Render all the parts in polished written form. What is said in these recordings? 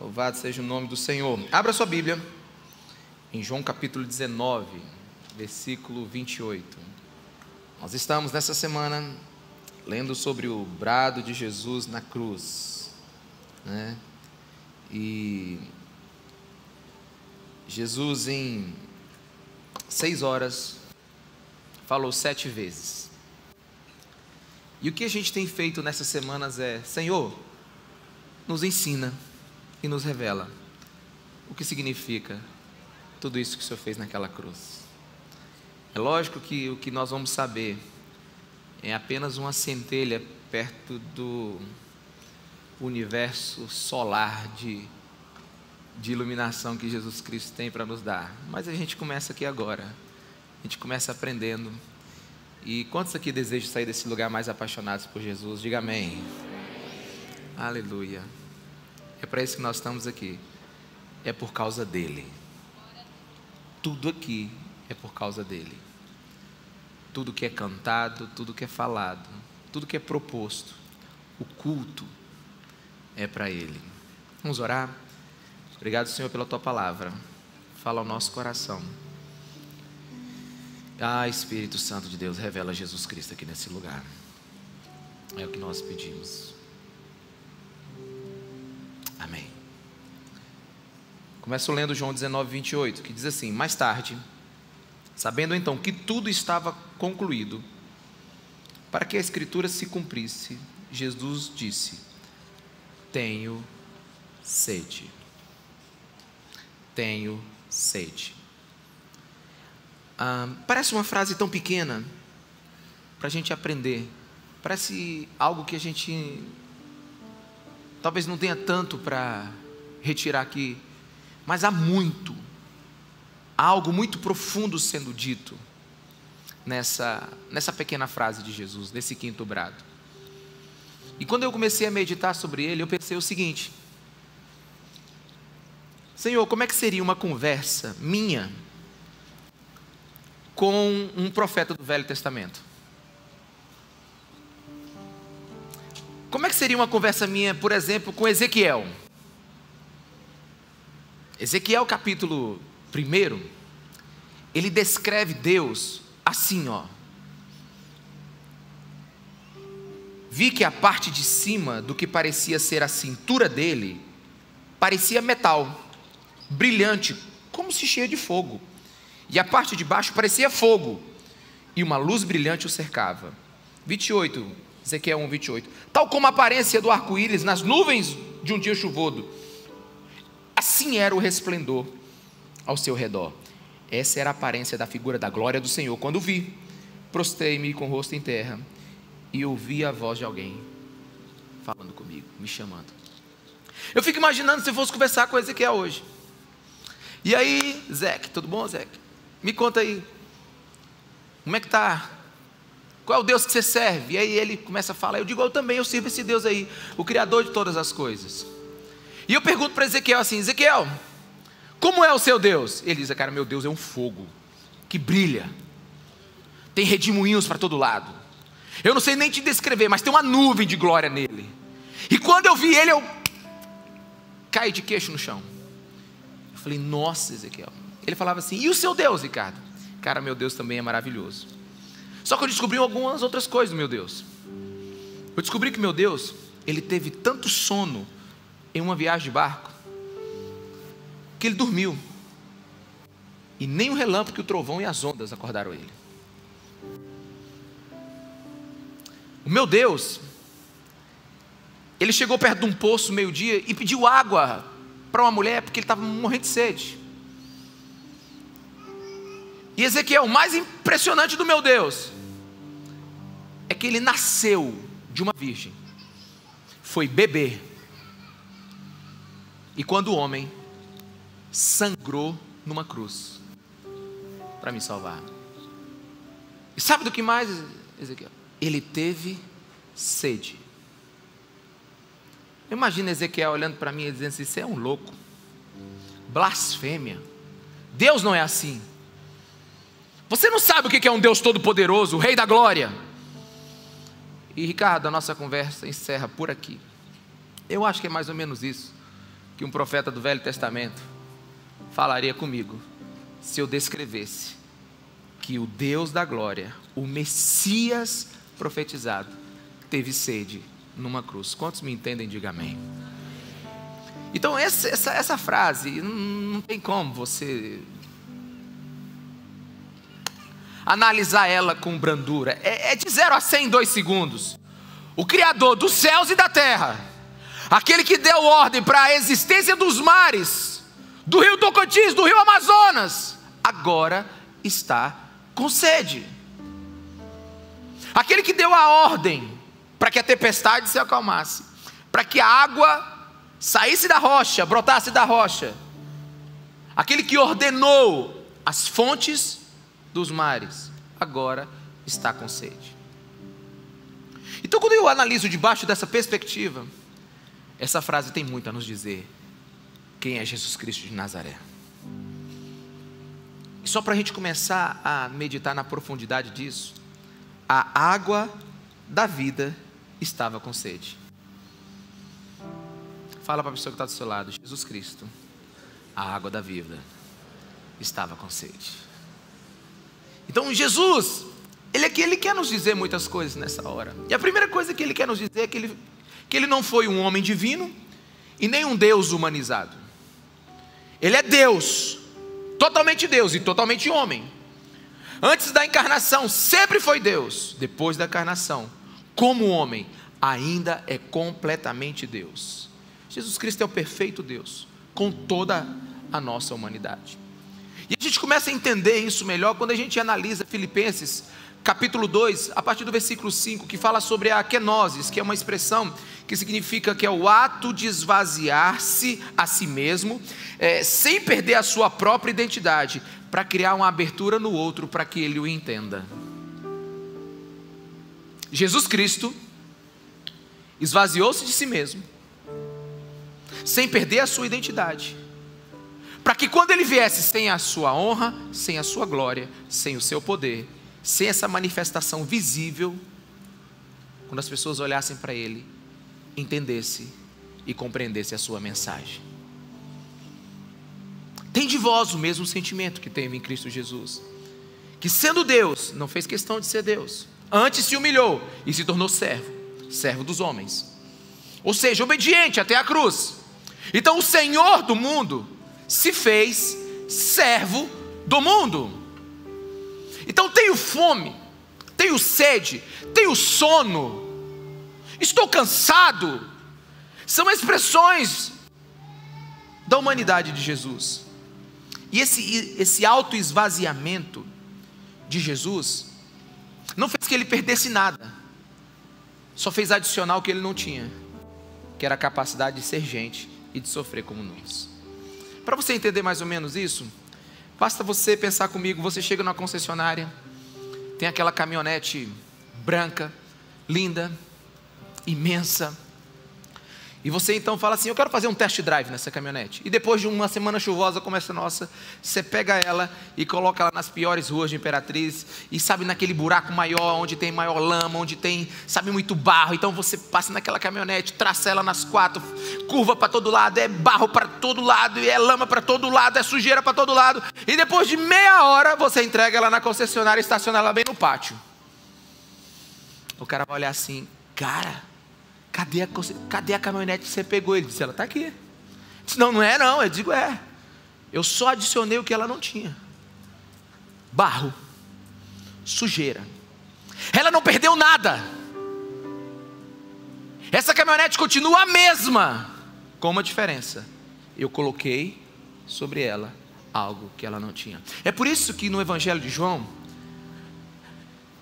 Louvado seja o nome do Senhor. Abra sua Bíblia em João capítulo 19, versículo 28. Nós estamos nessa semana lendo sobre o brado de Jesus na cruz, né? E Jesus em 6 horas falou 7 vezes. E o que a gente tem feito nessas semanas é: Senhor, nos ensina e nos revela o que significa tudo isso que o Senhor fez naquela cruz. É lógico que o que nós vamos saber é apenas uma centelha perto do universo solar de iluminação que Jesus Cristo tem para nos dar. Mas a gente começa aqui agora, a gente começa aprendendo. E quantos aqui desejam sair desse lugar mais apaixonados por Jesus? Diga amém. Aleluia. É para isso que nós estamos aqui. É por causa dele. Tudo aqui é por causa dele. Tudo que é cantado, tudo que é falado, tudo que é proposto, o culto é para ele. Vamos orar? Obrigado, Senhor, pela tua palavra. Fala ao nosso coração. Ah, Espírito Santo de Deus, revela Jesus Cristo aqui nesse lugar. É o que nós pedimos. Amém. Começo lendo João 19, 28, que diz assim: mais tarde, sabendo então que tudo estava concluído, para que a Escritura se cumprisse, Jesus disse: tenho sede. Tenho sede. Parece uma frase tão pequena para a gente aprender. Parece algo que a gente talvez não tenha tanto para retirar aqui, mas há muito, há algo muito profundo sendo dito nessa pequena frase de Jesus, nesse quinto brado. E quando eu comecei a meditar sobre ele, eu pensei o seguinte: Senhor, como é que seria uma conversa minha com um profeta do Velho Testamento? Como é que seria uma conversa minha, por exemplo, com Ezequiel? Ezequiel capítulo 1, ele descreve Deus assim, ó: vi que a parte de cima do que parecia ser a cintura dele parecia metal, brilhante, como se cheia de fogo, e a parte de baixo parecia fogo, e uma luz brilhante o cercava. 28, Ezequiel 1, 28, tal como a aparência do arco-íris nas nuvens de um dia chuvoso, assim era o resplendor ao seu redor. Essa era a aparência da figura da glória do Senhor. Quando vi, prostrei-me com o rosto em terra, e ouvi a voz de alguém falando comigo, me chamando. Eu fico imaginando se eu fosse conversar com Ezequiel hoje. E aí, Zeque, tudo bom, Zeque? Me conta aí, como é que tá? Qual é o Deus que você serve? E aí ele começa a falar. Eu digo: eu também, eu sirvo esse Deus aí, o Criador de todas as coisas. E eu pergunto para Ezequiel assim: Ezequiel, como é o seu Deus? Ele diz: cara, meu Deus é um fogo que brilha, tem redemoinhos para todo lado, eu não sei nem te descrever, mas tem uma nuvem de glória nele. E quando eu vi ele, eu caí de queixo no chão. Eu falei: nossa, Ezequiel. Ele falava assim: e o seu Deus, Ricardo? Cara, meu Deus também é maravilhoso. Só que eu descobri algumas outras coisas do meu Deus. Eu descobri que meu Deus, ele teve tanto sono em uma viagem de barco, que ele dormiu, e nem o relâmpago, o trovão e as ondas acordaram ele. O meu Deus, ele chegou perto de um poço meio-dia e pediu água para uma mulher, porque ele estava morrendo de sede. E Ezequiel, o mais impressionante do meu Deus é que ele nasceu de uma virgem, foi bebê, e quando o homem sangrou numa cruz para me salvar. E sabe do que mais, Ezequiel? Ele teve sede. Imagina Ezequiel olhando para mim e dizendo assim: você é um louco, blasfêmia, Deus não é assim, você não sabe o que é um Deus todo-poderoso, o Rei da Glória. E Ricardo, a nossa conversa encerra por aqui. Eu acho que é mais ou menos isso que um profeta do Velho Testamento falaria comigo se eu descrevesse que o Deus da glória, o Messias profetizado, teve sede numa cruz. Quantos me entendem, diga amém. Então essa frase, não tem como você analisar ela com brandura. É de 0 a 100 em 2 segundos. O Criador dos céus e da terra, aquele que deu ordem para a existência dos mares, do rio Tocantins, do rio Amazonas, agora está com sede. Aquele que deu a ordem para que a tempestade se acalmasse, para que a água saísse da rocha, brotasse da rocha, aquele que ordenou as fontes dos mares, agora está com sede. Então, quando eu analiso debaixo dessa perspectiva, essa frase tem muito a nos dizer quem é Jesus Cristo de Nazaré. E só para a gente começar a meditar na profundidade disso, a água da vida estava com sede. Fala para a pessoa que está do seu lado: Jesus Cristo, a água da vida, estava com sede. Então Jesus, ele quer nos dizer muitas coisas nessa hora. E a primeira coisa que ele quer nos dizer é que ele não foi um homem divino e nem um Deus humanizado. Ele é Deus, totalmente Deus e totalmente homem. Antes da encarnação sempre foi Deus, depois da encarnação, como homem, ainda é completamente Deus. Jesus Cristo é o perfeito Deus, com toda a nossa humanidade. E a gente começa a entender isso melhor quando a gente analisa Filipenses, capítulo 2, a partir do versículo 5, que fala sobre a kenosis, que é uma expressão que significa que é o ato de esvaziar-se a si mesmo, sem perder a sua própria identidade, para criar uma abertura no outro, para que ele o entenda. Jesus Cristo esvaziou-se de si mesmo, sem perder a sua identidade, para que quando ele viesse sem a sua honra, sem a sua glória, sem o seu poder, sem essa manifestação visível, quando as pessoas olhassem para ele, entendesse e compreendesse a sua mensagem. Tem de vós o mesmo sentimento que teve em Cristo Jesus, que sendo Deus, não fez questão de ser Deus, antes se humilhou e se tornou servo, servo dos homens, ou seja, obediente até a cruz. Então o Senhor do mundo se fez servo do mundo. Então tenho fome, tenho sede, tenho sono, estou cansado. São expressões da humanidade de Jesus. E esse autoesvaziamento de Jesus não fez que ele perdesse nada, só fez adicional o que ele não tinha, que era a capacidade de ser gente e de sofrer como nós. Para você entender mais ou menos isso, basta você pensar comigo. Você chega numa concessionária, tem aquela caminhonete branca, linda, imensa, e você então fala assim: eu quero fazer um test drive nessa caminhonete. E depois de uma semana chuvosa como essa nossa, você pega ela e coloca ela nas piores ruas de Imperatriz, e sabe, naquele buraco maior, onde tem maior lama, onde tem, sabe, muito barro. Então você passa naquela caminhonete, traça ela nas 4, curva para todo lado, é barro para todo lado, e é lama para todo lado, é sujeira para todo lado. E depois de meia hora você entrega ela na concessionária e estaciona ela bem no pátio. O cara vai olhar assim: cara, Cadê a caminhonete que você pegou? Ele disse: ela está aqui. Eu disse: não, não é não. Eu digo: é, eu só adicionei o que ela não tinha: barro, sujeira. Ela não perdeu nada. Essa caminhonete continua a mesma, com uma diferença: eu coloquei sobre ela algo que ela não tinha. É por isso que no Evangelho de João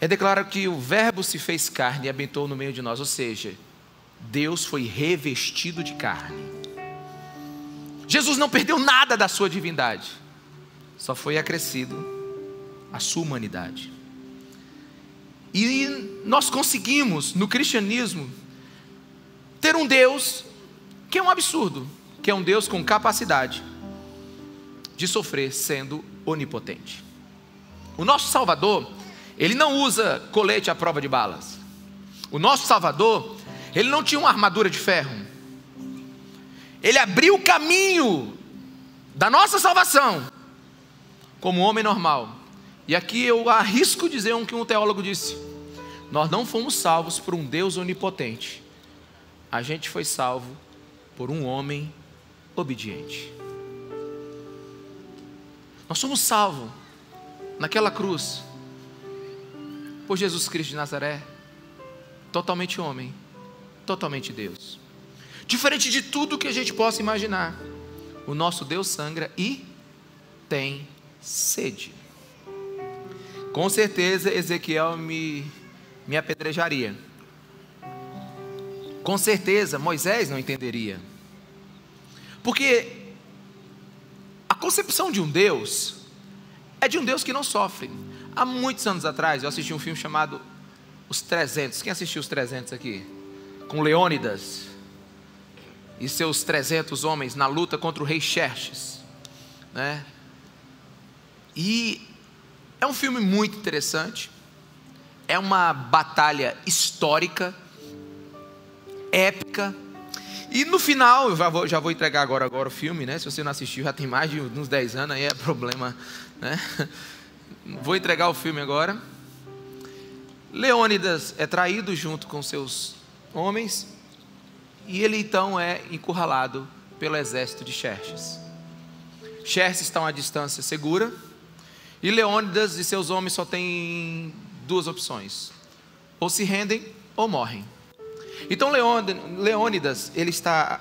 é declarado que o Verbo se fez carne e habitou no meio de nós, ou seja, Deus foi revestido de carne. Jesus não perdeu nada da sua divindade, só foi acrescido a sua humanidade. E nós conseguimos no cristianismo ter um Deus que é um absurdo, que é um Deus com capacidade de sofrer sendo onipotente. O nosso Salvador, ele não usa colete à prova de balas. O nosso Salvador, ele não tinha uma armadura de ferro. Ele abriu o caminho da nossa salvação como homem normal. E aqui eu arrisco dizer o que um teólogo disse: nós não fomos salvos por um Deus onipotente, a gente foi salvo por um homem obediente. Nós somos salvos naquela cruz por Jesus Cristo de Nazaré, totalmente homem, totalmente Deus. Diferente de tudo que a gente possa imaginar, o nosso Deus sangra e tem sede. Com certeza Ezequiel me apedrejaria. Com certeza Moisés não entenderia. Porque a concepção de um Deus é de um Deus que não sofre. Há muitos anos atrás eu assisti um filme chamado Os 300. Quem assistiu Os 300 aqui? Com Leônidas e seus 300 homens na luta contra o rei Xerxes, né? E é um filme muito interessante. É uma batalha histórica, épica. E no final, eu já vou entregar agora o filme, né? Se você não assistiu, já tem mais de uns 10 anos, aí é problema, né? Vou entregar o filme agora. Leônidas é traído junto com seus homens, e ele então é encurralado pelo exército de Xerxes. Xerxes está a uma distância segura, e Leônidas e seus homens só têm duas opções: ou se rendem ou morrem. Então Leônidas, ele está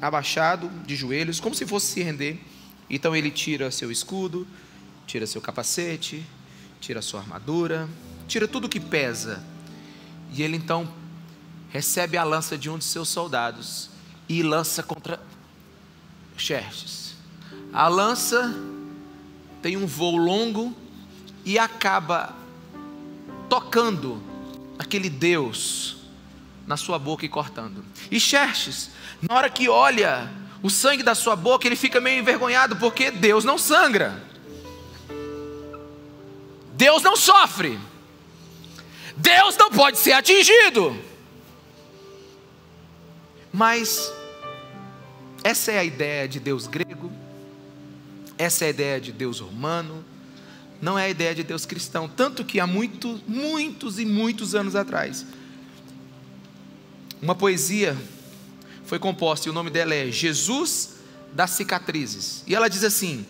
abaixado de joelhos, como se fosse se render. Então ele tira seu escudo, tira seu capacete, tira sua armadura, tira tudo que pesa, e ele então recebe a lança de um de seus soldados e lança contra Xerxes. A lança tem um voo longo e acaba tocando aquele Deus na sua boca e cortando. E Xerxes, na hora que olha o sangue da sua boca, ele fica meio envergonhado, porque Deus não sangra, Deus não sofre, Deus não pode ser atingido. Mas essa é a ideia de Deus grego, essa é a ideia de Deus romano, não é a ideia de Deus cristão. Tanto que há muitos anos atrás, uma poesia foi composta, e o nome dela é Jesus das Cicatrizes, e ela diz assim: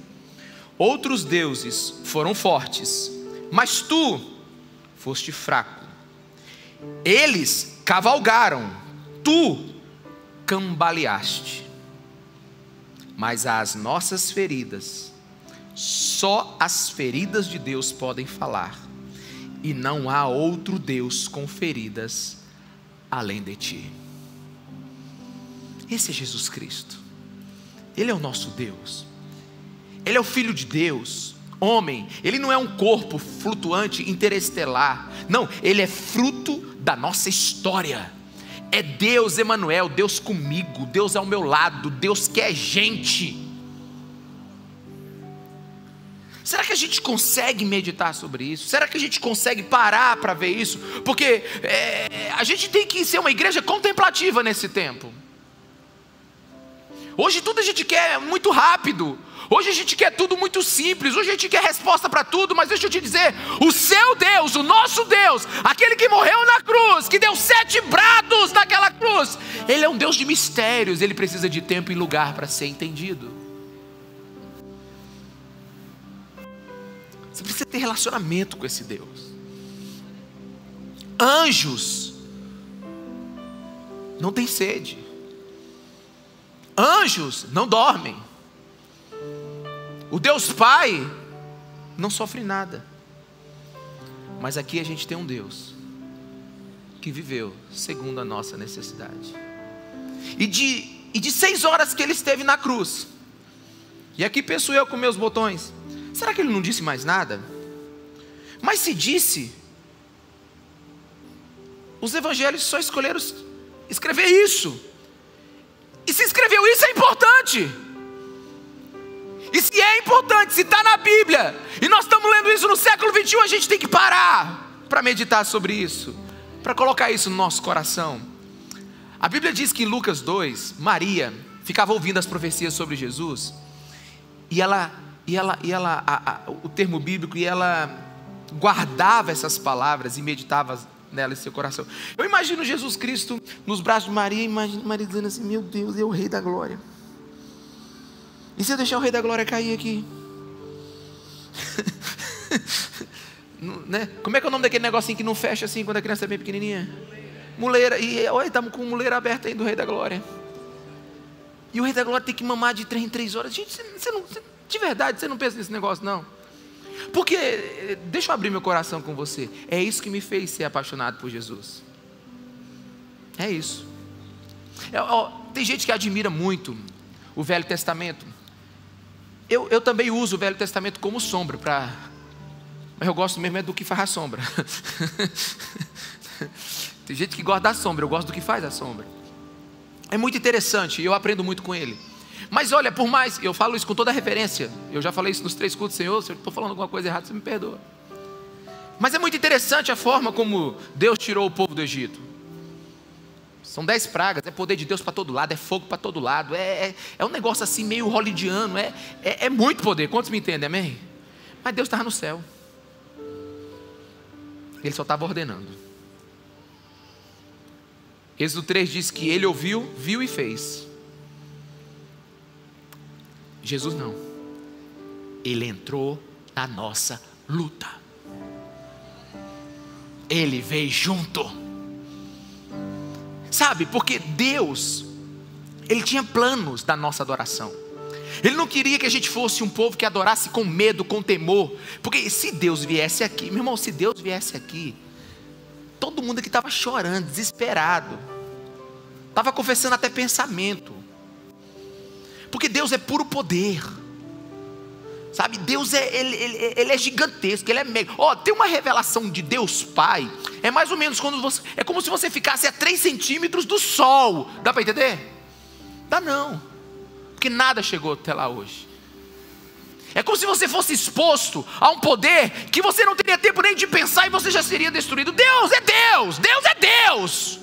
outros deuses foram fortes, mas tu foste fraco, eles cavalgaram, tu cambaleaste, mas as nossas feridas, só as feridas de Deus podem falar, e não há outro Deus com feridas além de ti. Esse é Jesus Cristo. Ele é o nosso Deus, Ele é o Filho de Deus, homem. Ele não é um corpo flutuante interestelar, não, Ele é fruto da nossa história. É Deus Emanuel, Deus comigo, Deus ao meu lado, Deus que é gente. Será que a gente consegue meditar sobre isso? Será que a gente consegue parar para ver isso? Porque a gente tem que ser uma igreja contemplativa nesse tempo. Hoje tudo a gente quer muito rápido, hoje a gente quer tudo muito simples, hoje a gente quer resposta para tudo. Mas deixa eu te dizer, o seu Deus, o nosso Deus, aquele que morreu na cruz, que deu 7 brados naquela cruz, Ele é um Deus de mistérios. Ele precisa de tempo e lugar para ser entendido. Você precisa ter relacionamento com esse Deus. Anjos não têm sede, anjos não dormem, o Deus Pai não sofre nada. Mas aqui a gente tem um Deus que viveu segundo a nossa necessidade. E de 6 horas que Ele esteve na cruz, e aqui penso eu com meus botões, será que Ele não disse mais nada? Mas se disse, os evangelhos só escolheram escrever isso. E se escreveu isso, é importante. E se é importante, se está na Bíblia, e nós estamos lendo isso no século 21, a gente tem que parar para meditar sobre isso, para colocar isso no nosso coração. A Bíblia diz que em Lucas 2, Maria ficava ouvindo as profecias sobre Jesus, o termo bíblico, e ela guardava essas palavras e meditava nela em seu coração. Eu imagino Jesus Cristo nos braços de Maria, imagino Maria dizendo assim: meu Deus, é o Rei da Glória, e se eu deixar o Rei da Glória cair aqui? Né? Como é que é o nome daquele negocinho que não fecha assim quando a criança é bem pequenininha? Muleira. E olha, estamos com muleira aberta aí do Rei da Glória, e o Rei da Glória tem que mamar de 3 em 3 horas. Gente, de verdade, você não pensa nesse negócio, não? Porque, deixa eu abrir meu coração com você, é isso que me fez ser apaixonado por Jesus. É isso. Tem gente que admira muito o Velho Testamento. Eu também uso o Velho Testamento como sombra para... Mas eu gosto mesmo é do que faz a sombra. Tem gente que gosta da sombra, eu gosto do que faz a sombra. É muito interessante e eu aprendo muito com ele. Mas olha, por mais, eu falo isso com toda reverência, eu já falei isso nos 3 cultos, Senhor, se eu estou falando alguma coisa errada, você me perdoa. Mas é muito interessante a forma como Deus tirou o povo do Egito. São 10 pragas, é poder de Deus para todo lado, é fogo para todo lado, é um negócio assim meio hollywoodiano, é muito poder. Quantos me entendem, amém? Mas Deus estava no céu, Ele só estava ordenando. Êxodo 3 diz que Ele ouviu, viu e fez. Jesus não, Ele entrou na nossa luta, Ele veio junto, sabe? Porque Deus, Ele tinha planos da nossa adoração. Ele não queria que a gente fosse um povo que adorasse com medo, com temor, porque se Deus viesse aqui, meu irmão, se Deus viesse aqui, todo mundo aqui estava chorando, desesperado, estava confessando até pensamento. Porque Deus é puro poder, sabe? Deus ele é gigantesco, Ele é mega. Tem uma revelação de Deus Pai, é mais ou menos quando você, é como se você ficasse a 3 centímetros do sol, dá para entender? Dá não, porque nada chegou até lá hoje. É como se você fosse exposto a um poder que você não teria tempo nem de pensar e você já seria destruído. Deus é Deus, Deus é Deus,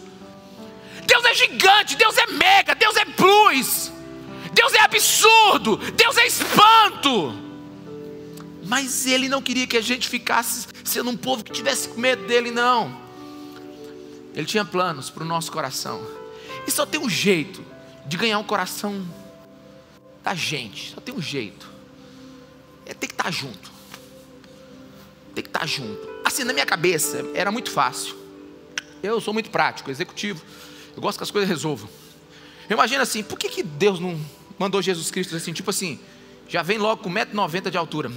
Deus é gigante, Deus é mega, Deus é plus, Deus é absurdo, Deus é espanto. Mas Ele não queria que a gente ficasse sendo um povo que tivesse medo dEle, não. Ele tinha planos para o nosso coração. E só tem um jeito de ganhar o coração da gente, só tem um jeito, é ter que estar junto, tem que estar junto. Assim, na minha cabeça era muito fácil, eu sou muito prático, executivo, eu gosto que as coisas resolvam. Imagina assim, por que Deus não mandou Jesus Cristo assim, tipo assim, já vem logo com 1,90 m de altura,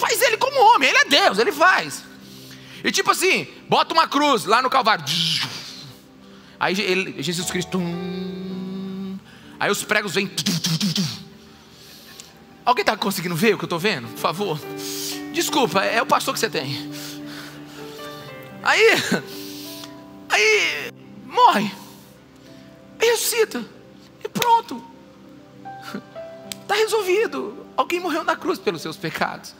faz Ele como homem, Ele é Deus, Ele faz, e tipo assim, bota uma cruz lá no Calvário, aí Jesus Cristo, aí os pregos vêm, alguém está conseguindo ver o que eu estou vendo? Por favor, desculpa, é o pastor que você tem, aí morre, ressuscita e pronto, está resolvido. Alguém morreu na cruz pelos seus pecados.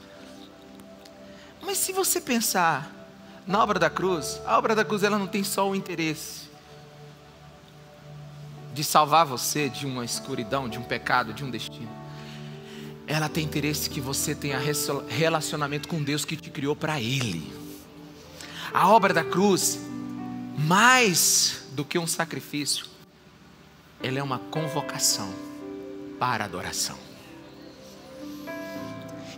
Mas se você pensar na obra da cruz, a obra da cruz ela não tem só o interesse de salvar você de uma escuridão, de um pecado, de um destino. Ela tem interesse que você tenha relacionamento com Deus que te criou para Ele. A obra da cruz, mais do que um sacrifício, ela é uma convocação para adoração.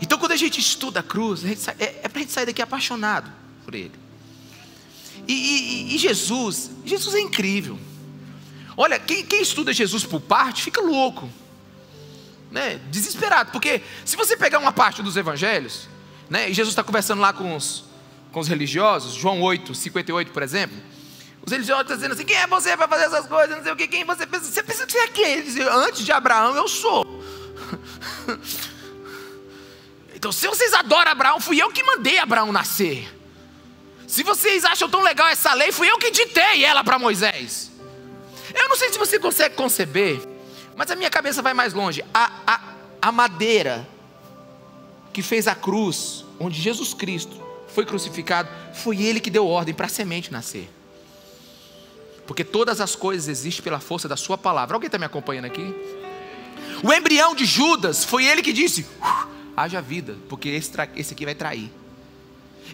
Então quando a gente estuda a cruz, é para a gente sair daqui apaixonado por Ele. E Jesus é incrível. Olha, quem estuda Jesus por parte fica louco, né? Desesperado, porque se você pegar uma parte dos evangelhos, né? E Jesus está conversando lá com os religiosos, João 8:58, por exemplo. Os religiosos estão dizendo assim: quem é você para fazer essas coisas, não sei o que, quem você pensa? Você pensa que você é quem? Ele diz: antes de Abraão eu sou. Então se vocês adoram Abraão, fui eu que mandei Abraão nascer. Se vocês acham tão legal essa lei, fui eu que ditei ela para Moisés. Eu não sei se você consegue conceber, mas a minha cabeça vai mais longe. A madeira que fez a cruz, onde Jesus Cristo foi crucificado, foi Ele que deu ordem para a semente nascer. Porque todas as coisas existem pela força da sua palavra. Alguém está me acompanhando aqui? O embrião de Judas, foi ele que disse: haja vida, porque esse aqui vai trair.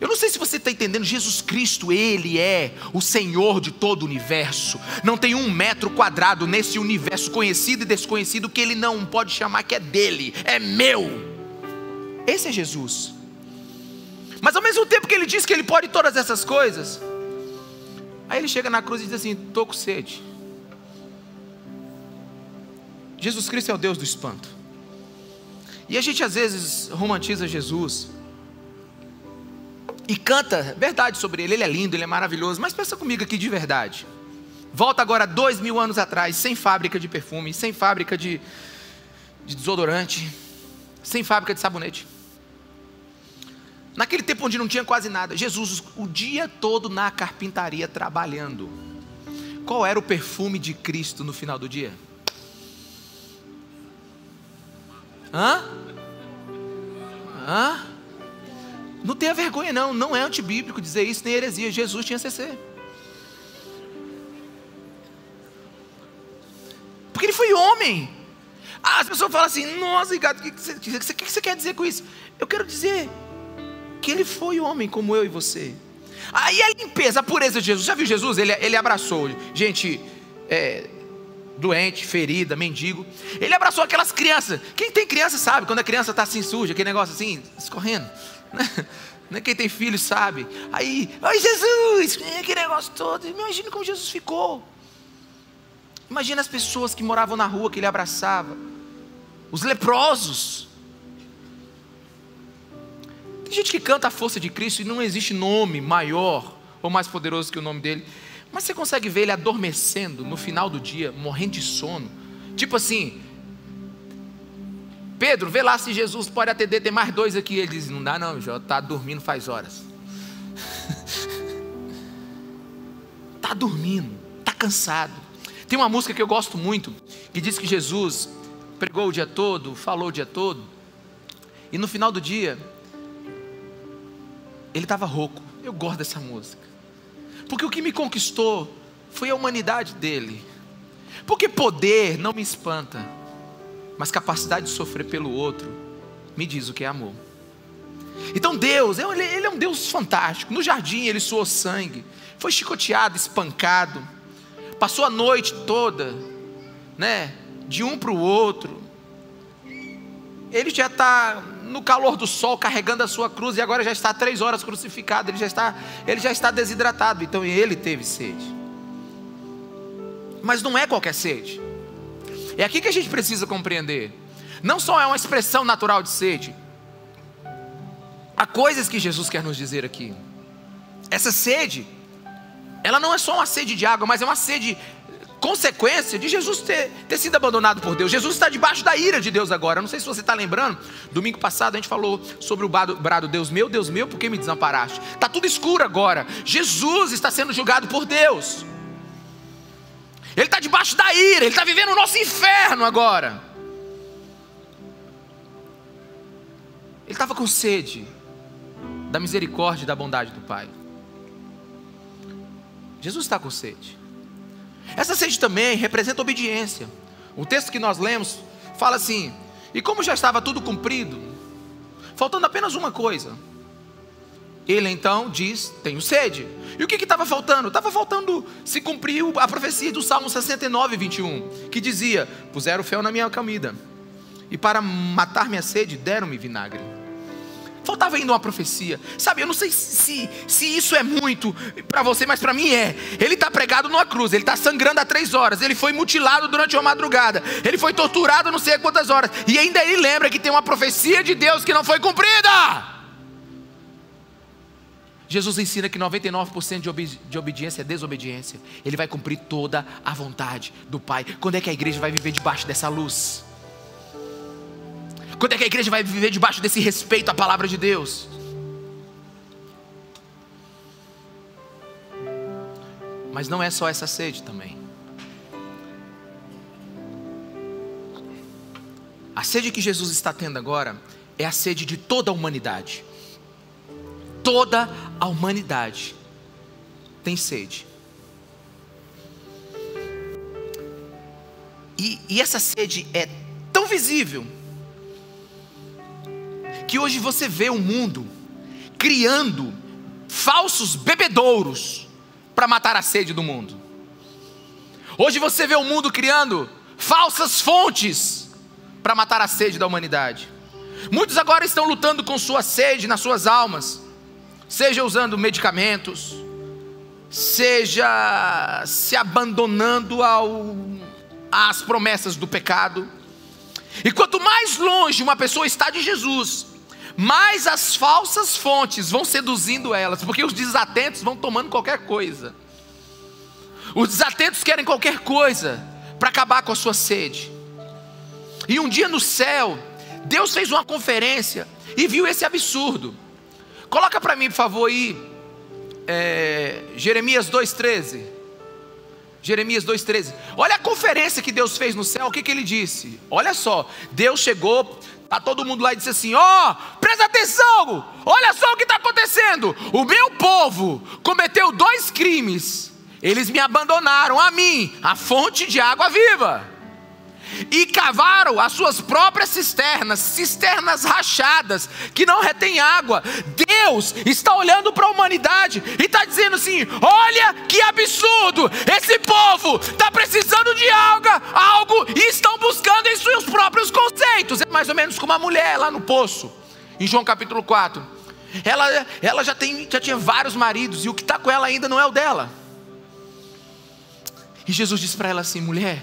Eu não sei se você está entendendo. Jesus Cristo, Ele é o Senhor de todo o universo. Não tem um metro quadrado nesse universo conhecido e desconhecido que Ele não pode chamar que é dele, é meu. Esse é Jesus. Mas ao mesmo tempo que Ele diz que Ele pode todas essas coisas, aí Ele chega na cruz e diz assim: estou com sede. Jesus Cristo é o Deus do espanto. E a gente às vezes romantiza Jesus e canta verdade sobre Ele. Ele é lindo, Ele é maravilhoso. Mas pensa comigo aqui de verdade. Volta agora 2000 anos atrás, sem fábrica de perfume, sem fábrica de desodorante, sem fábrica de sabonete. Naquele tempo onde não tinha quase nada, Jesus o dia todo na carpintaria trabalhando. Qual era o perfume de Cristo no final do dia? Não tenha vergonha não, não é antibíblico dizer isso, nem heresia. Jesus tinha CC. Porque Ele foi homem. As pessoas falam assim: nossa, Ricardo, o que você quer dizer com isso? Eu quero dizer que Ele foi homem como eu e você. Aí a limpeza, a pureza de Jesus. Já viu Jesus? Ele abraçou gente doente, ferida, mendigo. Ele abraçou aquelas crianças. Quem tem criança sabe, quando a criança está assim suja, aquele negócio assim, escorrendo, né? Quem tem filho sabe. Aí, ai Jesus, que negócio todo. Imagina como Jesus ficou. Imagina as pessoas que moravam na rua que Ele abraçava, os leprosos. Tem gente que canta a força de Cristo e não existe nome maior ou mais poderoso que o nome dEle. Mas você consegue ver Ele adormecendo no final do dia, morrendo de sono. Tipo assim: Pedro, vê lá se Jesus pode atender, tem mais 2 aqui. Ele diz: não dá não, já está dormindo faz horas. Está dormindo, está cansado. Tem uma música que eu gosto muito, que diz que Jesus pregou o dia todo, falou o dia todo, e no final do dia Ele estava rouco. Eu gosto dessa música, porque o que me conquistou foi a humanidade dele. Porque poder não me espanta, mas capacidade de sofrer pelo outro me diz o que é amor. Então Deus, Ele é um Deus fantástico. No jardim Ele suou sangue, foi chicoteado, espancado, passou a noite toda, né, de um para o outro. Ele já está no calor do sol carregando a sua cruz, e agora já está 3 horas crucificado. Ele já está desidratado. Então Ele teve sede. Mas não é qualquer sede. É aqui que a gente precisa compreender. Não só é uma expressão natural de sede. Há coisas que Jesus quer nos dizer aqui. Essa sede, ela não é só uma sede de água, mas é uma sede consequência de Jesus ter sido abandonado por Deus. Jesus está debaixo da ira de Deus agora. Eu não sei se você está lembrando, domingo passado a gente falou sobre o brado: Deus meu, por que me desamparaste? Está tudo escuro agora. Jesus está sendo julgado por Deus. Ele está debaixo da ira, Ele está vivendo o nosso inferno agora. Ele estava com sede da misericórdia e da bondade do Pai. Jesus está com sede. Essa sede também representa obediência. O texto que nós lemos fala assim: e como já estava tudo cumprido, faltando apenas uma coisa, Ele então diz: tenho sede. E o que estava faltando? Estava faltando se cumprir a profecia do Salmo 69:21, que dizia: puseram fel na minha comida, e para matar minha sede deram-me vinagre. Faltava ainda uma profecia. Sabe, eu não sei se isso é muito para você, mas para mim é. Ele está pregado numa cruz, Ele está sangrando há 3 horas, Ele foi mutilado durante uma madrugada, Ele foi torturado não sei quantas horas, e ainda Ele lembra que tem uma profecia de Deus que não foi cumprida. Jesus ensina que 99% de obediência é desobediência. Ele vai cumprir toda a vontade do Pai. Quando é que a igreja vai viver debaixo dessa luz? Quando é que a igreja vai viver debaixo desse respeito à palavra de Deus? Mas não é só essa sede também. A sede que Jesus está tendo agora é a sede de toda a humanidade. Toda a humanidade tem sede. E essa sede é tão visível que hoje você vê o mundo criando falsos bebedouros para matar a sede do mundo. Hoje você vê o mundo criando falsas fontes para matar a sede da humanidade. Muitos agora estão lutando com sua sede nas suas almas, seja usando medicamentos, seja se abandonando às promessas do pecado. E quanto mais longe uma pessoa está de Jesus, mais as falsas fontes vão seduzindo elas, porque os desatentos vão tomando qualquer coisa. Os desatentos querem qualquer coisa para acabar com a sua sede. E um dia no céu, Deus fez uma conferência e viu esse absurdo. Coloca para mim, por favor, aí Jeremias 2,13. Jeremias 2,13. Olha a conferência que Deus fez no céu. O que ele disse? Olha só, Deus chegou, está todo mundo lá e disse assim: ó, presta atenção, olha só o que está acontecendo. O meu povo cometeu 2 crimes. Eles me abandonaram a mim, a fonte de água viva, e cavaram as suas próprias cisternas, cisternas rachadas, que não retêm água. Deus está olhando para a humanidade e está dizendo assim: olha que absurdo, esse povo está precisando de algo e estão buscando em seus próprios conceitos. É mais ou menos como a mulher lá no poço, em João capítulo 4, ela já tinha vários maridos, e o que está com ela ainda não é o dela. E Jesus disse para ela assim: mulher,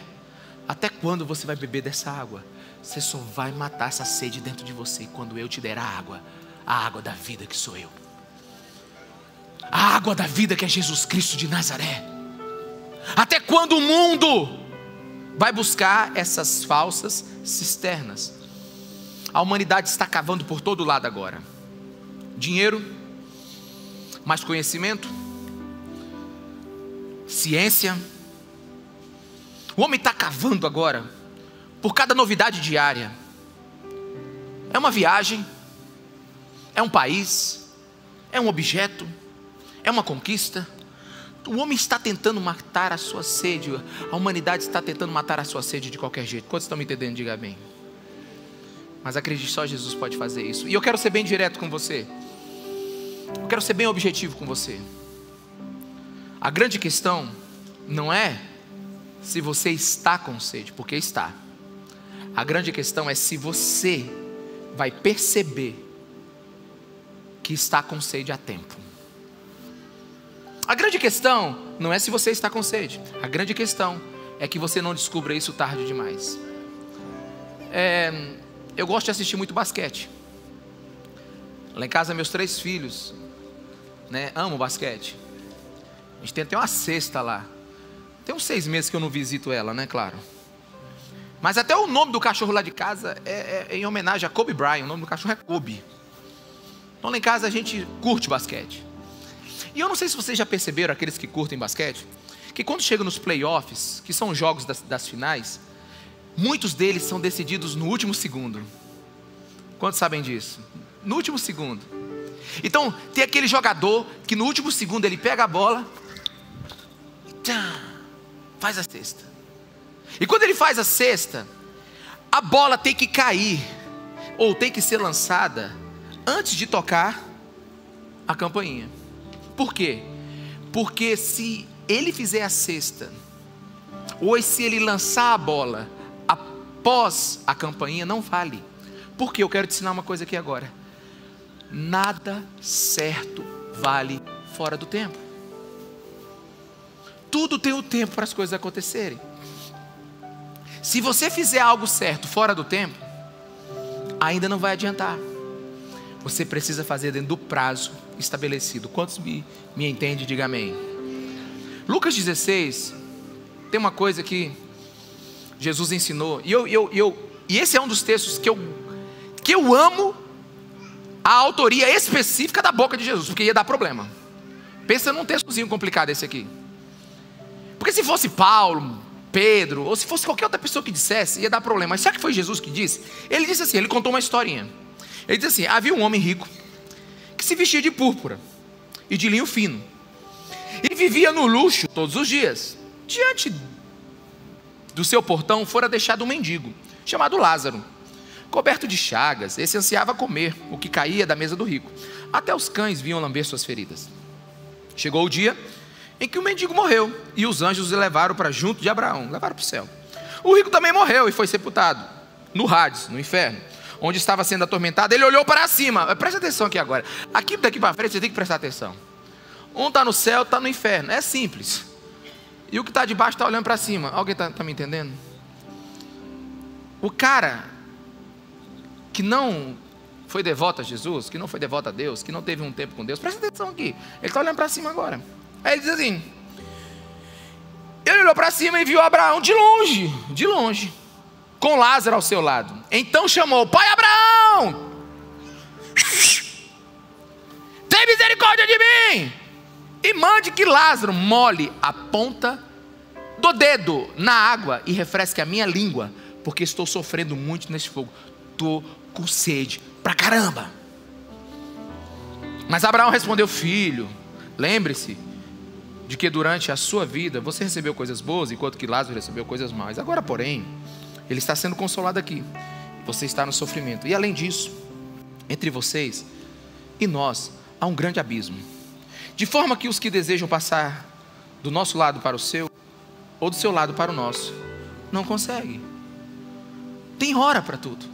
até quando você vai beber dessa água? Você só vai matar essa sede dentro de você quando eu te der a água da vida que sou eu, a água da vida que é Jesus Cristo de Nazaré. Até quando o mundo vai buscar essas falsas cisternas? A humanidade está cavando por todo lado agora: dinheiro, mais conhecimento, ciência. O homem está cavando agora por cada novidade diária. É uma viagem, é um país, é um objeto, é uma conquista. O homem está tentando matar a sua sede. A humanidade está tentando matar a sua sede de qualquer jeito. Quantos estão me entendendo? Diga amém. Mas acredite, só Jesus pode fazer isso. E eu quero ser bem direto com você, eu quero ser bem objetivo com você. A grande questão não é se você está com sede, porque está. A grande questão é se você vai perceber que está com sede a tempo. A grande questão não é se você está com sede. A grande questão é que você não descubra isso tarde demais. Eu gosto de assistir muito basquete. Lá em casa, meus 3 filhos, né, amam basquete. A gente tem até uma cesta lá. Tem uns 6 meses que eu não visito ela, né, claro. Mas até o nome do cachorro lá de casa é em homenagem a Kobe Bryant. O nome do cachorro é Kobe. Então lá em casa a gente curte basquete. E eu não sei se vocês já perceberam, aqueles que curtem basquete, que quando chega nos playoffs, que são os jogos das finais, muitos deles são decididos no último segundo. Quantos sabem disso? No último segundo. Então tem aquele jogador que no último segundo ele pega a bola e tchá, faz a cesta. E quando ele faz a cesta, a bola tem que cair ou tem que ser lançada antes de tocar a campainha. Por quê? Porque se ele fizer a cesta ou se ele lançar a bola após a campainha, não vale. Porque eu quero te ensinar uma coisa aqui agora: nada certo vale fora do tempo. Tudo tem um tempo para as coisas acontecerem. Se você fizer algo certo fora do tempo, ainda não vai adiantar. Você precisa fazer dentro do prazo estabelecido. Quantos me entendem? Diga amém. Lucas 16 tem uma coisa que Jesus ensinou, e esse é um dos textos que eu amo a autoria específica da boca de Jesus, porque ia dar problema. Pensa num textozinho complicado esse aqui. Porque se fosse Paulo, Pedro, ou se fosse qualquer outra pessoa que dissesse, ia dar problema. Mas será que foi Jesus que disse? Ele disse assim, ele contou uma historinha. Ele disse assim: havia um homem rico que se vestia de púrpura e de linho fino, e vivia no luxo todos os dias. Diante do seu portão fora deixado um mendigo, chamado Lázaro, coberto de chagas, essenciava comer o que caía da mesa do rico. Até os cães vinham lamber suas feridas. Chegou o dia em que o mendigo morreu, e os anjos o levaram para junto de Abraão, levaram para o céu. O rico também morreu e foi sepultado no Hades, no inferno, onde estava sendo atormentado. Ele olhou para cima. Presta atenção aqui agora. Aqui daqui para frente você tem que prestar atenção. Um está no céu, está no inferno. É simples. E o que está de baixo está olhando para cima. Alguém está me entendendo? O cara que não foi devoto a Jesus, que não foi devoto a Deus, que não teve um tempo com Deus, presta atenção aqui, ele está olhando para cima agora. Aí ele diz assim: ele olhou para cima e viu Abraão de longe, com Lázaro ao seu lado. Então chamou: pai Abraão, tem misericórdia de mim, e mande que Lázaro molhe a ponta do dedo na água e refresque a minha língua, porque estou sofrendo muito nesse fogo. Estou com sede pra caramba. Mas Abraão respondeu: filho, lembre-se de que durante a sua vida você recebeu coisas boas, enquanto que Lázaro recebeu coisas más. Agora, porém, ele está sendo consolado aqui, você está no sofrimento. E além disso, entre vocês e nós há um grande abismo, de forma que os que desejam passar do nosso lado para o seu, ou do seu lado para o nosso, não conseguem. Tem hora para tudo.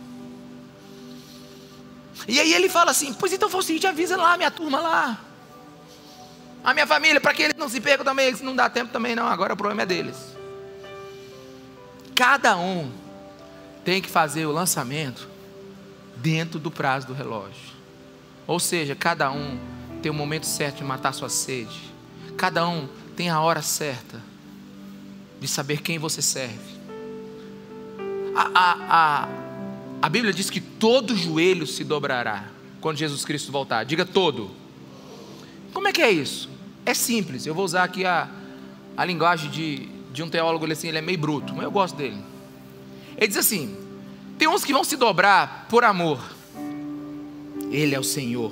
E aí ele fala assim: pois então foi o seguinte, avisa lá a minha turma lá, a minha família, para que eles não se percam também. Eles não dá tempo também não, agora o problema é deles. Cada um tem que fazer o lançamento dentro do prazo do relógio. Ou seja, cada um tem o momento certo de matar sua sede. Cada um tem a hora certa de saber quem você serve. A Bíblia diz que todo joelho se dobrará quando Jesus Cristo voltar. Diga todo. Como é que é isso? É simples. Eu vou usar aqui a linguagem de um teólogo. Ele, assim, ele é meio bruto, mas eu gosto dele. Ele diz assim: tem uns que vão se dobrar por amor. Ele é o Senhor,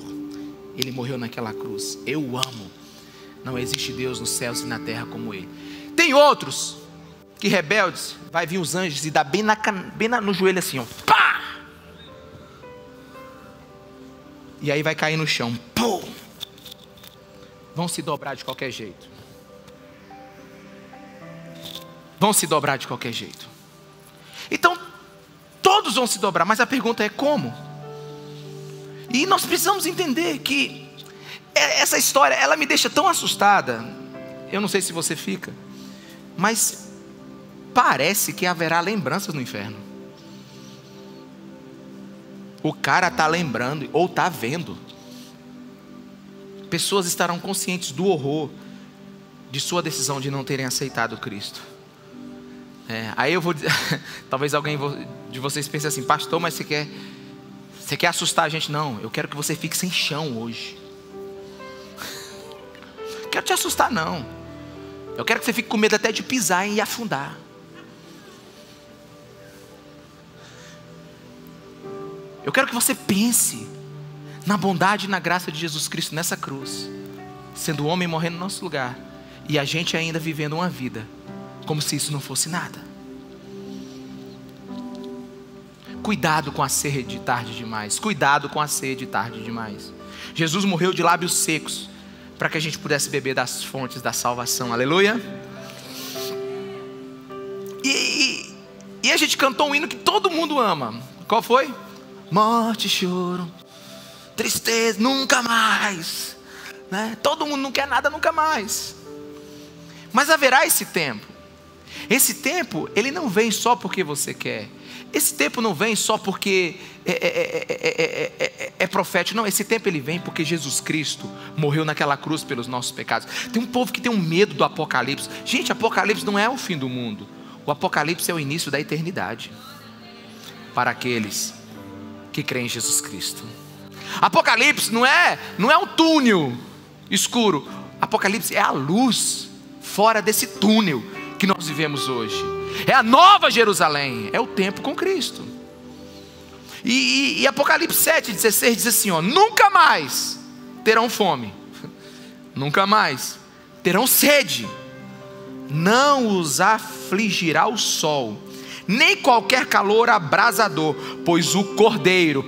ele morreu naquela cruz, eu o amo, não existe Deus nos céus e na terra como ele. Tem outros que, rebeldes, vai vir os anjos e dar bem no joelho assim, ó, pá! E aí vai cair no chão. Pum! Vão se dobrar de qualquer jeito. Vão se dobrar de qualquer jeito. Então, todos vão se dobrar, mas a pergunta é como? E nós precisamos entender que essa história, ela me deixa tão assustada. Eu não sei se você fica, mas parece que haverá lembranças no inferno. O cara está lembrando ou está vendo. Pessoas estarão conscientes do horror de sua decisão de não terem aceitado Cristo. Aí eu vou dizer, talvez alguém de vocês pense assim: pastor, mas você quer assustar a gente? Não, eu quero que você fique sem chão hoje. Não quero te assustar não. Eu quero que você fique com medo até de pisar e afundar. Eu quero que você pense na bondade e na graça de Jesus Cristo nessa cruz, sendo homem, morrendo no nosso lugar, e a gente ainda vivendo uma vida como se isso não fosse nada. Cuidado com a sede tarde demais. Cuidado com a sede tarde demais. Jesus morreu de lábios secos para que a gente pudesse beber das fontes da salvação. Aleluia. E a gente cantou um hino que todo mundo ama. Qual foi? Morte, choro, tristeza, nunca mais, né? Todo mundo não quer nada nunca mais. Mas haverá esse tempo. Esse tempo, ele não vem só porque você quer. Esse tempo não vem só porque é profético. Não, esse tempo ele vem porque Jesus Cristo morreu naquela cruz pelos nossos pecados. Tem um povo que tem um medo do Apocalipse. Gente, Apocalipse não é o fim do mundo. O Apocalipse é o início da eternidade para aqueles que creem em Jesus Cristo. Apocalipse não é um túnel escuro. Apocalipse é a luz fora desse túnel que nós vivemos hoje. É a nova Jerusalém, é o tempo com Cristo. E Apocalipse 7,16 diz assim, ó: nunca mais terão fome, nunca mais terão sede, não os afligirá o sol, nem qualquer calor abrasador, pois o Cordeiro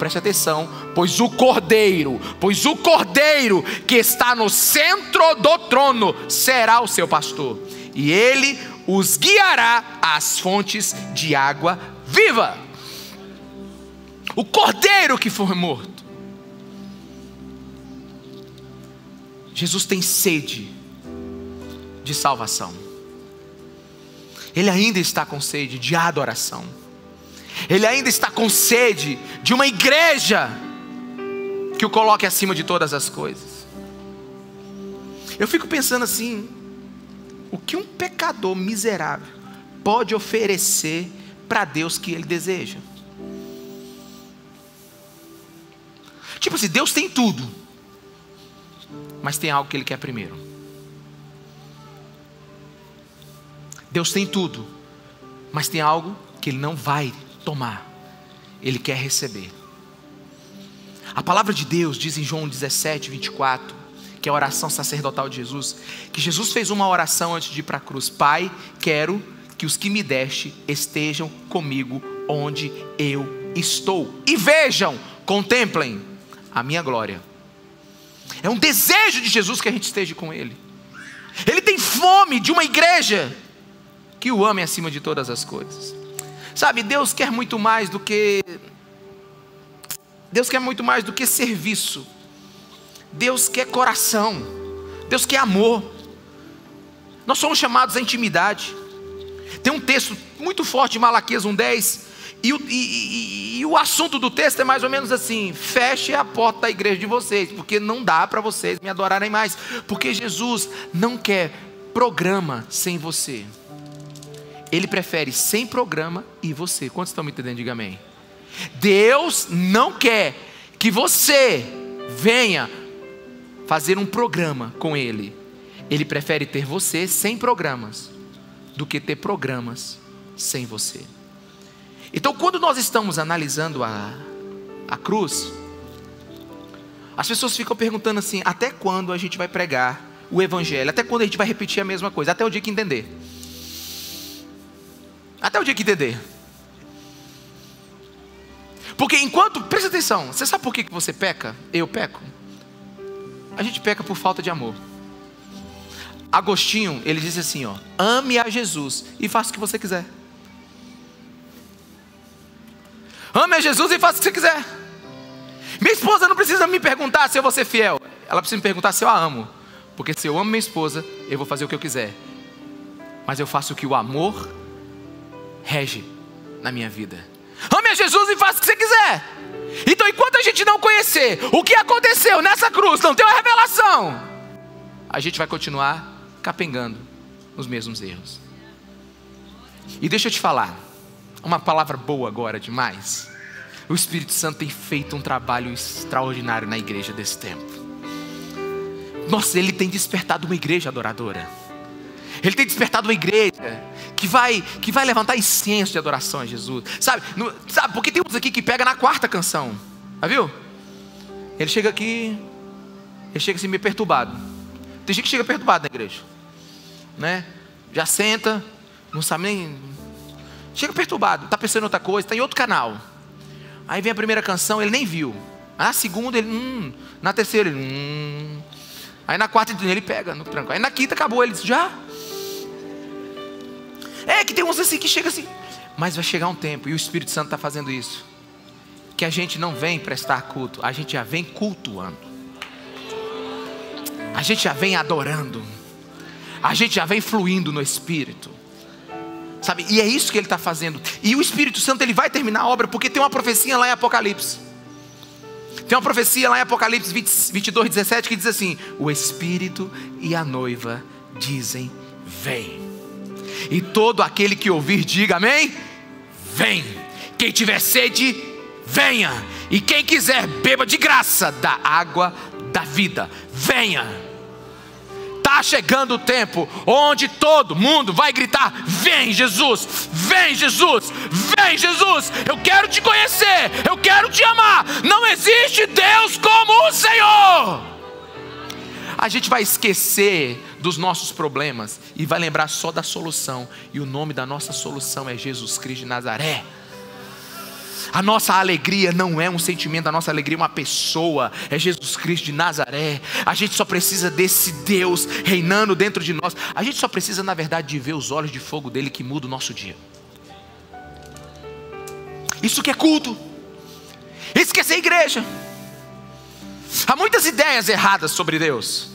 que está no centro do trono será o seu pastor, e ele os guiará às fontes de água viva. O Cordeiro que foi morto. Jesus tem sede de salvação. Ele ainda está com sede de adoração. Ele ainda está com sede de uma igreja que o coloque acima de todas as coisas. Eu fico pensando assim: o que um pecador miserável pode oferecer para Deus que ele deseja? Tipo assim, Deus tem tudo, mas tem algo que ele quer primeiro. Deus tem tudo, mas tem algo que ele não vai tomar, ele quer receber. A palavra de Deus diz em João 17:24, que é a oração sacerdotal de Jesus, que Jesus fez uma oração antes de ir para a cruz: Pai, quero que os que me deste estejam comigo onde eu estou, e vejam, contemplem a minha glória. É um desejo de Jesus que a gente esteja com ele. Ele tem fome de uma igreja que o ame acima de todas as coisas. Sabe, Deus quer muito mais do que serviço. Deus quer coração. Deus quer amor. Nós somos chamados à intimidade. Tem um texto muito forte de Malaquias 1:10, e o assunto do texto é mais ou menos assim: feche a porta da igreja de vocês, porque não dá para vocês me adorarem mais, porque Jesus não quer programa sem você. Ele prefere sem programa e você. Quantos estão me entendendo? Diga amém. Deus não quer que você venha fazer um programa com ele. Ele prefere ter você sem programas do que ter programas sem você. Então, quando nós estamos analisando a cruz, as pessoas ficam perguntando assim: até quando a gente vai pregar o evangelho? Até quando a gente vai repetir a mesma coisa? Até o dia que entender. Até o dia que entender. Porque enquanto, presta atenção, você sabe por que você peca? Eu peco. A gente peca por falta de amor. Agostinho, ele diz assim, ó: ame a Jesus e faça o que você quiser. Ame a Jesus e faça o que você quiser. Minha esposa não precisa me perguntar se eu vou ser fiel. Ela precisa me perguntar se eu a amo. Porque se eu amo minha esposa, eu vou fazer o que eu quiser. Mas eu faço o que o amor rege na minha vida. Ame a Jesus e faça o que você quiser. Então, enquanto a gente não conhecer o que aconteceu nessa cruz, não tem uma revelação, a gente vai continuar capengando nos mesmos erros. E deixa eu te falar uma palavra boa agora demais. O Espírito Santo tem feito um trabalho extraordinário na igreja desse tempo. Nossa, ele tem despertado uma igreja adoradora. Ele tem despertado uma igreja que vai levantar incenso de adoração a Jesus. Sabe, porque tem uns aqui que pega na quarta canção. Tá, viu? Ele chega aqui, ele chega assim meio perturbado. Tem gente que chega perturbado na igreja, né? Já senta, não sabe nem... Chega perturbado, está pensando em outra coisa, está em outro canal. Aí vem a primeira canção, ele nem viu. Aí na segunda, ele... Na terceira, ele... Aí na quarta, ele pega no tranco. Aí na quinta, acabou, ele diz: já... É que tem uns assim que chega assim. Mas vai chegar um tempo, e o Espírito Santo está fazendo isso, que a gente não vem prestar culto, a gente já vem cultuando. A gente já vem adorando. A gente já vem fluindo no Espírito. Sabe? E é isso que ele está fazendo. E o Espírito Santo, ele vai terminar a obra, porque tem uma profecia lá em Apocalipse. Tem uma profecia lá em Apocalipse 22:17 que diz assim: o Espírito e a noiva dizem: vem. E todo aquele que ouvir, diga amém. Vem. Quem tiver sede, venha. E quem quiser, beba de graça da água da vida. Venha. Está chegando o tempo onde todo mundo vai gritar: vem Jesus, vem Jesus, vem Jesus. Eu quero te conhecer, eu quero te amar. Não existe Deus como o Senhor. a gente vai esquecer dos nossos problemas e vai lembrar só da solução. E o nome da nossa solução é Jesus Cristo de Nazaré. A nossa alegria não é um sentimento, a nossa alegria é uma pessoa, é Jesus Cristo de Nazaré. A gente só precisa desse Deus reinando dentro de nós. A gente só precisa, na verdade, de ver os olhos de fogo dele que muda o nosso dia. Isso que é culto. Isso que é ser igreja. Há muitas ideias erradas sobre Deus.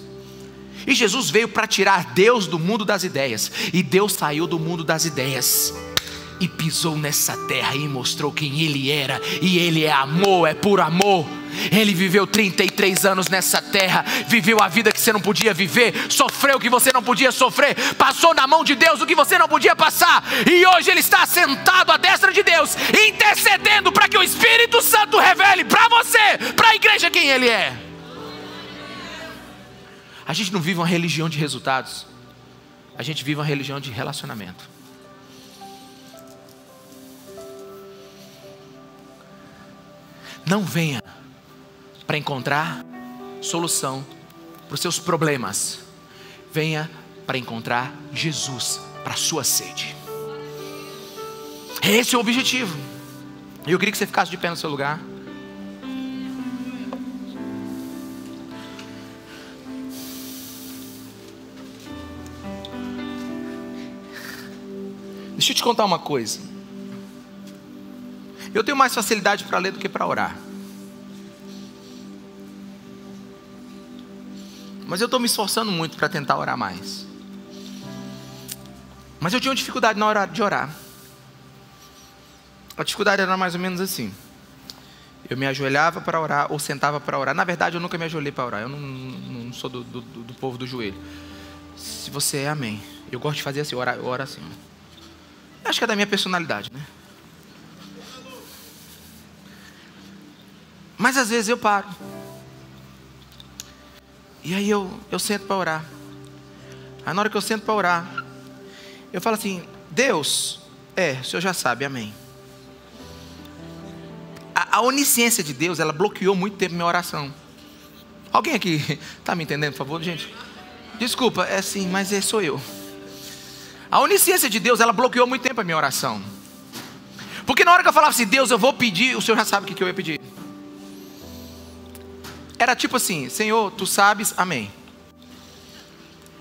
E Jesus veio para tirar Deus do mundo das ideias. E Deus saiu do mundo das ideias e pisou nessa terra e mostrou quem Ele era. E Ele é amor, é puro amor. Ele viveu 33 anos nessa terra, viveu a vida que você não podia viver, sofreu o que você não podia sofrer, passou na mão de Deus o que você não podia passar. E hoje Ele está sentado à destra de Deus, intercedendo para que o Espírito Santo revele para você, para a igreja, quem Ele é. A gente não vive uma religião de resultados, a gente vive uma religião de relacionamento. Não venha para encontrar solução para os seus problemas. Venha para encontrar Jesus para a sua sede. Esse é o objetivo. Eu queria que você ficasse de pé no seu lugar. Deixa eu te contar uma coisa. Eu tenho mais facilidade para ler do que para orar. Mas eu estou me esforçando muito para tentar orar mais. Mas eu tinha uma dificuldade na hora de orar. A dificuldade era mais ou menos assim. Eu me ajoelhava para orar ou sentava para orar. Na verdade, eu nunca me ajoelhei para orar. Eu não sou do povo do joelho. Se você é, amém. Eu gosto de fazer assim, orar assim. Acho que é da minha personalidade, né? Mas às vezes eu paro. E aí eu sento para orar. Aí na hora que eu sento para orar, eu falo assim: Deus, o Senhor já sabe, amém. A onisciência de Deus, ela bloqueou muito tempo minha oração. Alguém aqui está me entendendo, por favor, gente? Desculpa, é sim, mas sou eu. A onisciência de Deus, ela bloqueou muito tempo a minha oração. Porque na hora que eu falava assim: Deus, eu vou pedir, o Senhor já sabe o que eu ia pedir. Era tipo assim: Senhor, tu sabes, amém.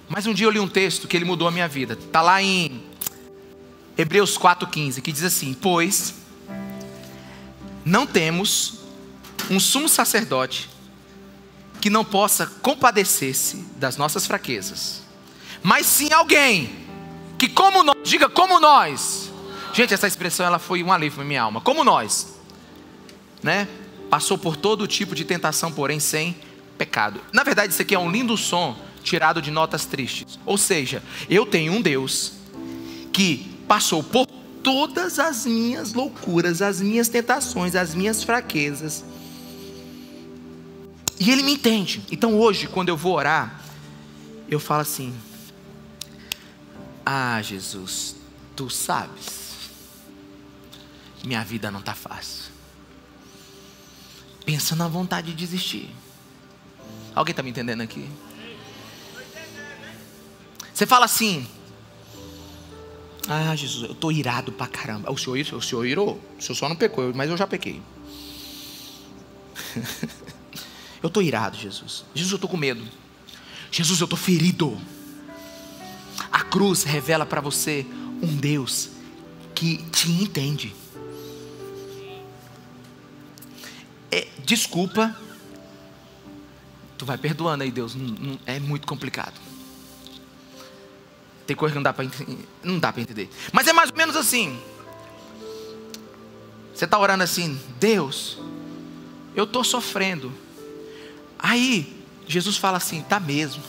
Mas um dia eu li um texto que ele mudou a minha vida. Está lá em Hebreus 4,15, que diz assim: pois não temos um sumo sacerdote que não possa compadecer-se das nossas fraquezas, mas sim alguém que como nós, diga como nós. Gente, essa expressão ela foi um alívio na minha alma. Como nós, né? Passou por todo tipo de tentação, porém sem pecado. Na verdade, isso aqui é um lindo som tirado de notas tristes. Ou seja, eu tenho um Deus que passou por todas as minhas loucuras, as minhas tentações, as minhas fraquezas. E Ele me entende. Então hoje, quando eu vou orar, eu falo assim: ah, Jesus, tu sabes, minha vida não está fácil. Pensa na vontade de desistir. Alguém está me entendendo aqui? Você fala assim: ah, Jesus, eu estou irado pra caramba. O senhor irou? O senhor só não pecou, mas eu já pequei. Eu estou irado, Jesus. Jesus, eu estou com medo. Jesus, eu estou ferido. A cruz revela para você um Deus que te entende. Desculpa, tu vai perdoando aí, Deus, é muito complicado. Tem coisa que não dá para entender. Mas é mais ou menos assim. Você está orando assim: Deus, eu estou sofrendo. Aí Jesus fala assim: tá mesmo,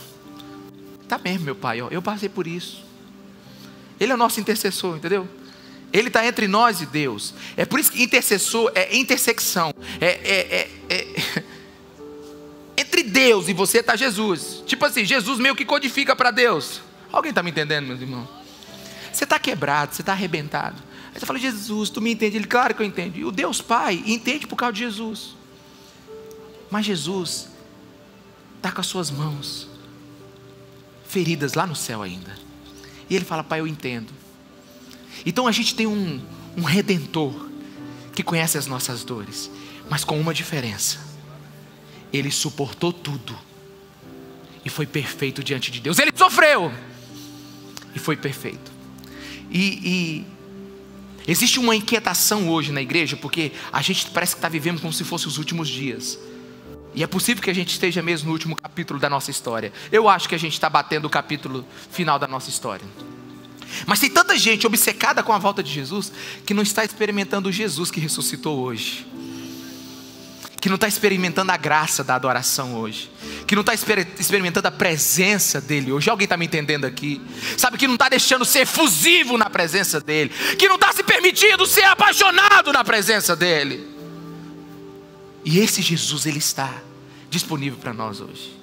meu Pai, ó, eu passei por isso. Ele é o nosso intercessor, entendeu? Ele está entre nós e Deus. É por isso que intercessor é intersecção. Entre Deus e você está Jesus. Tipo assim, Jesus meio que codifica para Deus. Alguém está me entendendo, meus irmãos? Você está quebrado, você está arrebentado. Aí você fala: Jesus, tu me entende? Ele, claro que eu entendo. E o Deus Pai entende por causa de Jesus. Mas Jesus está com as suas mãos feridas lá no céu ainda. E ele fala: Pai, eu entendo. Então a gente tem um Redentor que conhece as nossas dores, mas com uma diferença: ele suportou tudo e foi perfeito diante de Deus. Ele sofreu e foi perfeito. E existe uma inquietação hoje na igreja, porque a gente parece que está vivendo como se fossem os últimos dias. E é possível que a gente esteja mesmo no último capítulo da nossa história. Eu acho que a gente está batendo o capítulo final da nossa história. Mas tem tanta gente obcecada com a volta de Jesus, que não está experimentando o Jesus que ressuscitou hoje, que não está experimentando a graça da adoração hoje, que não está experimentando a presença dele hoje. Alguém está me entendendo aqui? Sabe, que não está deixando ser efusivo na presença dele, que não está se permitindo ser apaixonado na presença dele. E esse Jesus, ele está disponível para nós hoje.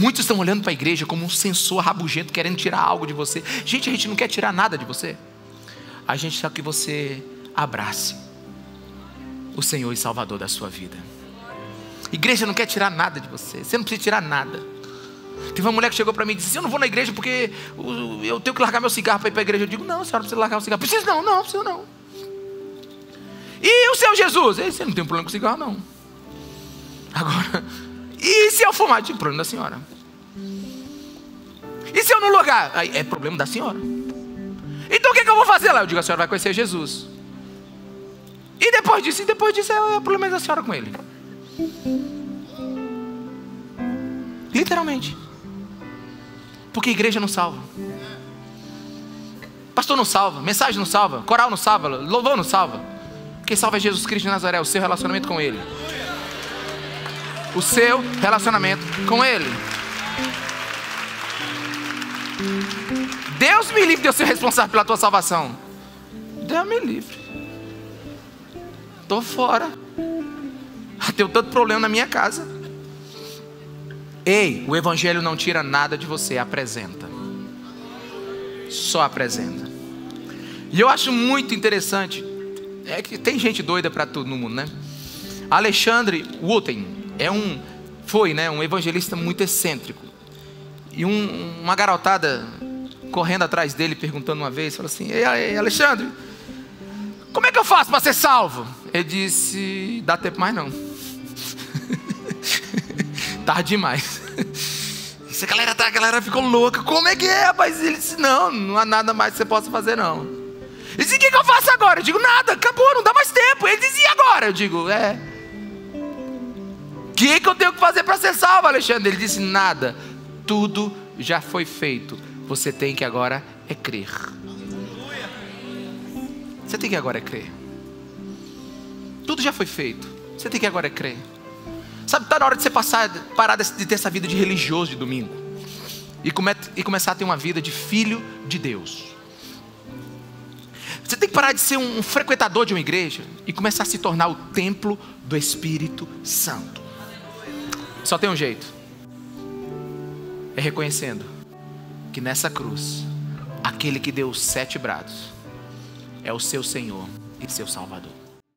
Muitos estão olhando para a igreja como um censor rabugento, querendo tirar algo de você. Gente, a gente não quer tirar nada de você. A gente quer que você abrace o Senhor e Salvador da sua vida. A igreja não quer tirar nada de você. Você não precisa tirar nada. Teve uma mulher que chegou para mim e disse: eu não vou na igreja porque eu tenho que largar meu cigarro para ir para a igreja. Eu digo: não, a senhora não precisa largar o cigarro. Preciso não, não, preciso não. E o seu Jesus? Você não tem problema com cigarro, não. Agora, e se eu fumar? Tem problema da senhora. E se eu não logar? É problema da senhora. Então o que eu vou fazer lá? Eu digo: a senhora vai conhecer Jesus. E depois disso é o problema da senhora com ele. Literalmente. Porque a igreja não salva. Pastor não salva, mensagem não salva, coral não salva, louvor não salva. Quem salva é Jesus Cristo de Nazaré, o seu relacionamento com ele. O seu relacionamento com ele. Deus me livre de eu ser responsável pela tua salvação. Deus me livre. Estou fora. Tenho tanto problema na minha casa. Ei, o evangelho não tira nada de você, apresenta. Só apresenta. E eu acho muito interessante. É que tem gente doida para tudo no mundo, né? Alexandre Wooten foi um evangelista muito excêntrico. E uma garotada correndo atrás dele, perguntando uma vez, falou assim: Ei, Alexandre, como é que eu faço para ser salvo? Ele disse: dá tempo mais não. Tarde demais. Essa galera, a galera ficou louca. Como é que é, rapaz? Ele disse: não há nada mais que você possa fazer, não. Ele disse: o que eu faço agora? Eu digo: nada, acabou, não dá mais tempo. Ele disse: e agora? Eu digo: o que eu tenho que fazer para ser salvo, Alexandre? Ele disse: nada, tudo já foi feito. Você tem que agora é crer. Você tem que agora é crer. Tudo já foi feito. Você tem que agora é crer. Sabe, está na hora de você parar de ter essa vida de religioso de domingo e começar a ter uma vida de filho de Deus. Você tem que parar de ser um frequentador de uma igreja e começar a se tornar o templo do Espírito Santo. Só tem um jeito. É reconhecendo que nessa cruz, aquele que deu os 7 brados é o seu Senhor e seu Salvador.